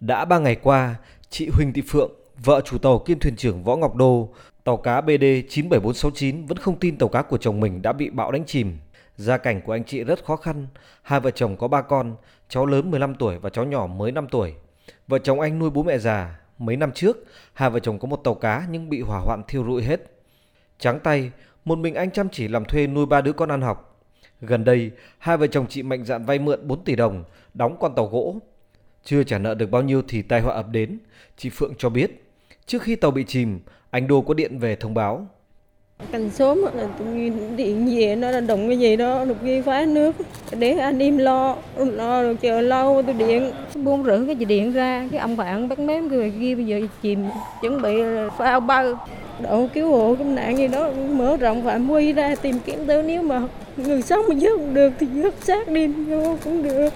Đã 3 ngày qua, chị Huỳnh Thị Phượng, vợ chủ tàu kiêm thuyền trưởng Võ Ngọc Đô, tàu cá BD 97469 vẫn không tin tàu cá của chồng mình đã bị bão đánh chìm. Gia cảnh của anh chị rất khó khăn, hai vợ chồng có 3 con, cháu lớn 15 tuổi và cháu nhỏ mới 5 tuổi. Vợ chồng anh nuôi bố mẹ già, mấy năm trước, hai vợ chồng có một tàu cá nhưng bị hỏa hoạn thiêu rụi hết. Trắng tay, một mình anh chăm chỉ làm thuê nuôi 3 đứa con ăn học. Gần đây, hai vợ chồng chị mạnh dạn vay mượn 4 tỷ đồng, đóng con tàu gỗ. Chưa trả nợ được bao nhiêu thì tai họa ập đến, chị Phượng cho biết. Trước khi tàu bị chìm, anh Đô có điện về thông báo. Cảnh sớm là tôi điện về nó là động cái gì đó, đục ghi phá nước, để anh im lo rồi chờ lâu tôi điện. 4:30 cái gì điện ra, cái ông bạn bắt mém người kia bây giờ chìm, chuẩn bị phao bao, đội cứu hộ cứu nạn gì đó, mở rộng phạm vi ra tìm kiếm tới nếu mà người sống mà vớt không được thì vớt xác đi vô cũng được.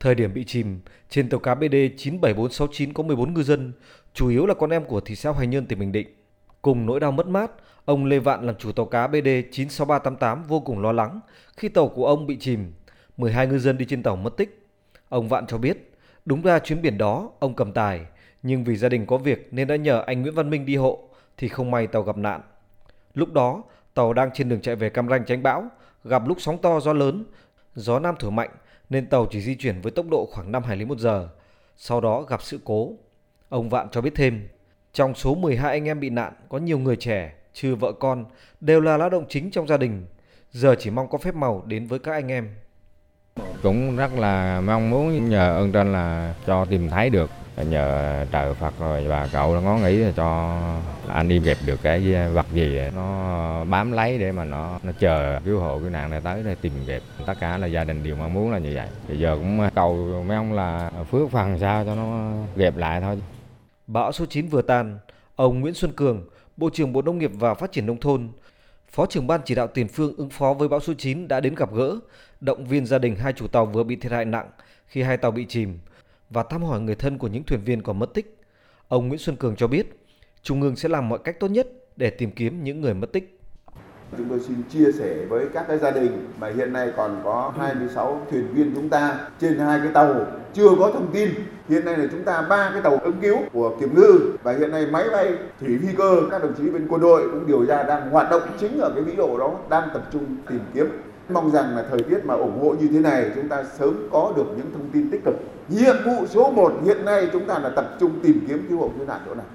Thời điểm bị chìm, trên tàu cá BD 97469 có 14 ngư dân, chủ yếu là con em của thị xã Hoài Nhơn, tỉnh Bình Định. Cùng nỗi đau mất mát, ông Lê Vạn làm chủ tàu cá BD 96388 vô cùng lo lắng khi tàu của ông bị chìm, 12 ngư dân đi trên tàu mất tích. Ông Vạn cho biết, đúng ra chuyến biển đó ông cầm tài, nhưng vì gia đình có việc nên đã nhờ anh Nguyễn Văn Minh đi hộ thì không may tàu gặp nạn. Lúc đó, tàu đang trên đường chạy về Cam Ranh tránh bão, gặp lúc sóng to gió lớn, gió nam thổi mạnh nên tàu chỉ di chuyển với tốc độ khoảng 5 hải lý một giờ, sau đó gặp sự cố. Ông Vạn cho biết thêm, trong số 12 anh em bị nạn có nhiều người trẻ, trừ vợ con, đều là lao động chính trong gia đình. Giờ chỉ mong có phép màu đến với các anh em. Cũng rất là mong muốn nhờ ơn trên là cho tìm thấy được, nhờ trời Phật rồi bà cậu ngó nghĩ cho anh đi kịp được cái vật gì nó bám lấy để mà nó chờ cứu hộ cứu nạn này tới để tìm kịp. Tất cả là gia đình điều mong muốn là như vậy. Bây giờ cũng cầu mấy ông là phước phần sao cho nó kịp lại thôi. Bão số 9 vừa tan, ông Nguyễn Xuân Cường, Bộ trưởng Bộ Nông nghiệp và Phát triển Nông thôn, Phó trưởng Ban chỉ đạo tiền phương ứng phó với bão số 9 đã đến gặp gỡ, động viên gia đình hai chủ tàu vừa bị thiệt hại nặng khi hai tàu bị chìm và thăm hỏi người thân của những thuyền viên còn mất tích. Ông Nguyễn Xuân Cường cho biết, Trung ương sẽ làm mọi cách tốt nhất để tìm kiếm những người mất tích. Chúng tôi xin chia sẻ với các cái gia đình mà hiện nay còn có 26 thuyền viên chúng ta trên hai cái tàu chưa có thông tin. Hiện nay là chúng ta 3 cái tàu ứng cứu của Kiểm ngư và hiện nay máy bay, thủy phi cơ, các đồng chí bên quân đội cũng điều ra đang hoạt động chính ở cái vĩ độ đó, đang tập trung tìm kiếm. Mong rằng là thời tiết mà ủng hộ như thế này chúng ta sớm có được những thông tin tích cực. Nhiệm vụ số 1 hiện nay chúng ta là tập trung tìm kiếm cứu hộ cứu nạn chỗ này.